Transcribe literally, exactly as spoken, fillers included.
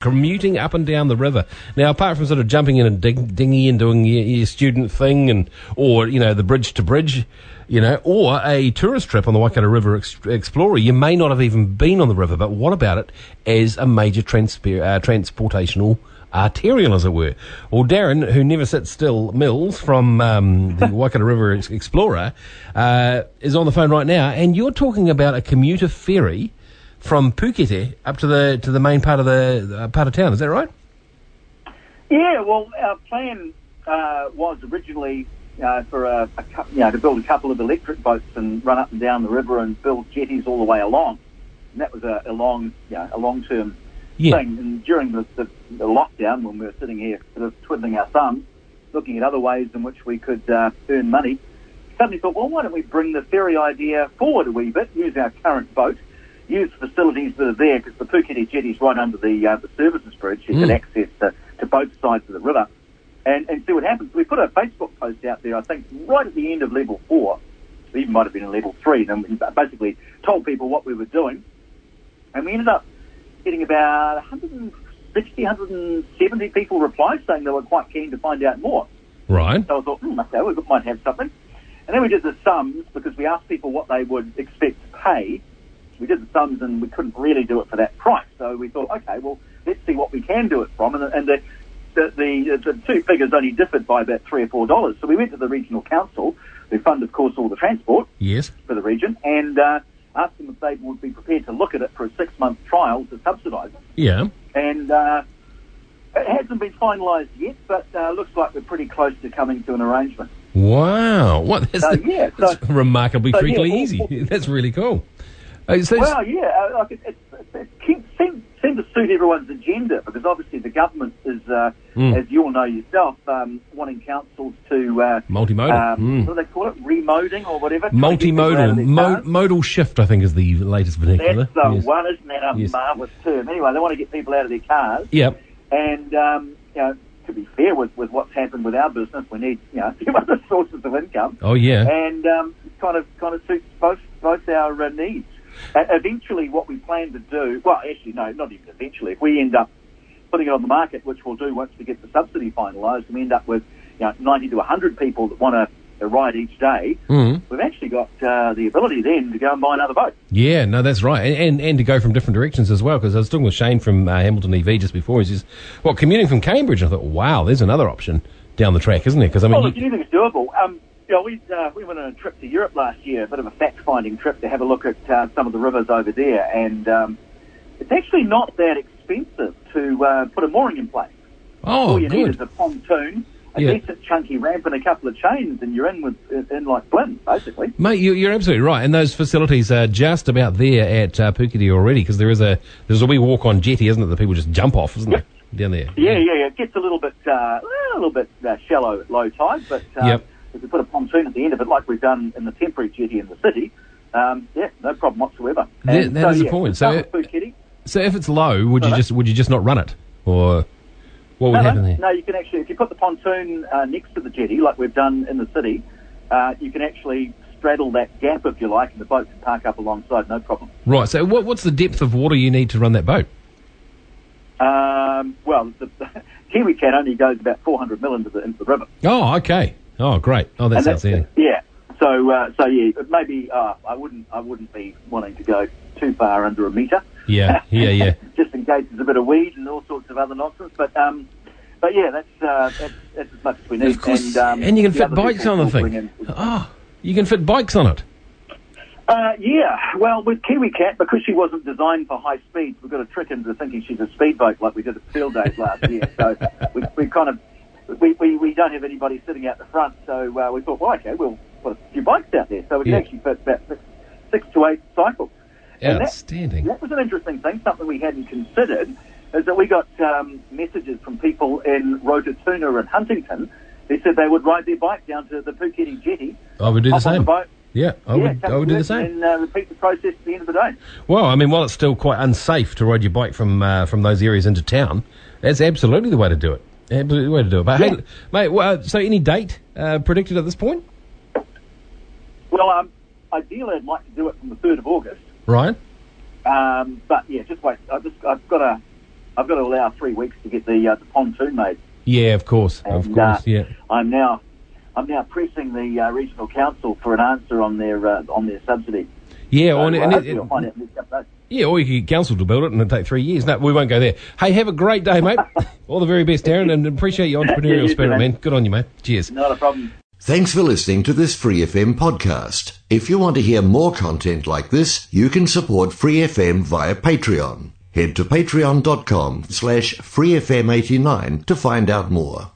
Commuting up and down the river. Now, apart from sort of jumping in a ding- dinghy and doing your, your student thing, and or, you know, the bridge to bridge, you know, or a tourist trip on the Waikato River ex- Explorer, you may not have even been on the river, but what about it as a major transfer, uh, transportational arterial, as it were? Well, Darren, who never sits still, Mills, from um, the Waikato River ex- Explorer, uh, is on the phone right now, and you're talking about a commuter ferry from Puketi up to the to the main part of the uh, part of town. Is that right? Yeah. Well, our plan uh, was originally uh, for a, a cu- you know to build a couple of electric boats and run up and down the river and build jetties all the way along. And that was a, a long, you know, a long term yeah. thing. And during the, the, the lockdown, when we were sitting here sort of twiddling our thumbs, looking at other ways in which we could uh, earn money, suddenly thought, well, why don't we bring the ferry idea forward a wee bit? Use our current boat. Use facilities that are there, because the Puketi jetty is right under the uh, the services bridge. You mm. can access to, to both sides of the river, and, and see what happens. We put a Facebook post out there, I think, right at the end of level four. It even might have been in level three. And we basically told people what we were doing, and we ended up getting about one hundred sixty, one hundred seventy people reply saying they were quite keen to find out more. Right. So I thought, hmm, okay, we might have something. And then we did the sums, because we asked people what they would expect to pay. We did the sums and we couldn't really do it for that price. So we thought, okay, well, let's see what we can do it from. And, and the, the, the, the two figures only differed by about three or four dollars. So we went to the regional council, who fund, of course, all the transport yes. for the region, and uh, asked them if they would be prepared to look at it for a six-month trial to subsidise it. Yeah. And uh, it hasn't been finalised yet, but uh, looks like we're pretty close to coming to an arrangement. Wow. What? That's, so, the, yeah, that's so, remarkably so, freakily yeah, easy. All, all, that's really cool. Uh, so well, yeah, uh, like it, it, it, it seems to suit everyone's agenda, because obviously the government is, uh, mm. as you all know yourself, um, wanting councils to... Uh, multimodal. Um, mm. What do they call it? Remoding or whatever? Multimodal. Mo- modal shift, I think, is the latest vernacular. That's the yes. one, isn't that a yes. marvellous term? Anyway, they want to get people out of their cars. Yep. And, um, you know, to be fair with, with what's happened with our business, we need, you know, some other sources of income. Oh, yeah. And um, it kind of, kind of suits both, both our uh, needs. Uh, eventually, what we plan to do, well, actually, no, not even eventually. If we end up putting it on the market, which we'll do once we get the subsidy finalised, and we end up with, you know, ninety to one hundred people that want to ride each day, mm. we've actually got uh, the ability then to go and buy another boat. Yeah, no, that's right. And and, and to go from different directions as well, because I was talking with Shane from uh, Hamilton E V just before. He says, well, commuting from Cambridge. I thought, wow, there's another option down the track, isn't there? Because I mean, well, look, you think it's doable. Um, Yeah, we uh, we went on a trip to Europe last year, a bit of a fact-finding trip to have a look at uh, some of the rivers over there, and um, it's actually not that expensive to uh, put a mooring in place. Oh, All you good. need is a pontoon, a yeah. decent chunky ramp, and a couple of chains, and you're in with in like Blinn, basically. Mate, you, you're absolutely right, and those facilities are just about there at uh, Puketi already, because there is a there's a wee walk-on jetty, isn't it, that people just jump off, isn't it, down there? Yeah, yeah, yeah. It gets a little bit uh, a little bit uh, shallow at low tide, but. Um, yep. If we put a pontoon at the end of it, like we've done in the temporary jetty in the city, um, yeah, no problem whatsoever. That, that so, is yeah, the point. So, Puketi, so if it's low, would you know. just would you just not run it, or what would no, happen no, there? No, you can actually, if you put the pontoon uh, next to the jetty, like we've done in the city, uh, you can actually straddle that gap, if you like, and the boat can park up alongside, no problem. Right. So, what, what's the depth of water you need to run that boat? Um, well, the, the Kiwi Cat only goes about four hundred mil into the into the river. Oh, okay. Oh, great! Oh, that sounds good. Yeah. So, uh, so yeah, maybe uh, I wouldn't, I wouldn't be wanting to go too far under a metre. Yeah, yeah, yeah. Just in case there's a bit of weed and all sorts of other nonsense. But, um, but yeah, that's uh, that's, that's as much as we need. Of course. And, um, and you can fit bikes on the thing. Oh, you can fit bikes on it. Uh, yeah. Well, with Kiwi Cat, because she wasn't designed for high speeds, we got a trick into thinking she's a speedboat, like we did at Field Days last year. So we, we kind of. We, we we don't have anybody sitting out the front, so uh, we thought, well, okay, we'll put a few bikes out there. So we can yeah. actually fit about six, six to eight cycles. Outstanding. And that, that was an interesting thing, something we hadn't considered, is that we got um, messages from people in Rototuna and Huntington who said they would ride their bike down to the Puketi jetty. I would do the same. The yeah, I yeah, would. I would do the same. And uh, repeat the process at the end of the day. Well, I mean, while it's still quite unsafe to ride your bike from uh, from those areas into town, that's absolutely the way to do it. Absolutely the way to do it. But yeah. hey, mate. Well, so any date uh, predicted at this point? Well, um, ideally, I'd like to do it from the third of August. Right. Um, but yeah, just wait. I just I've got to I've got to allow three weeks to get the, uh, the pontoon made. Yeah, of course, and, of course. Uh, yeah, I'm now I'm now pressing the uh, regional council for an answer on their uh, on their subsidy. Yeah, so, on, uh, and it, it, find out next update. Yeah, or you can council to build it and it'll take three years. No, we won't go there. Hey, have a great day, mate. All the very best, Darren, and appreciate your entrepreneurial yeah, spirit, too, man. man. Good on you, mate. Cheers. Not a problem. Thanks for listening to this Free F M podcast. If you want to hear more content like this, you can support Free F M via Patreon. Head to patreon dot com slash free f m eight nine to find out more.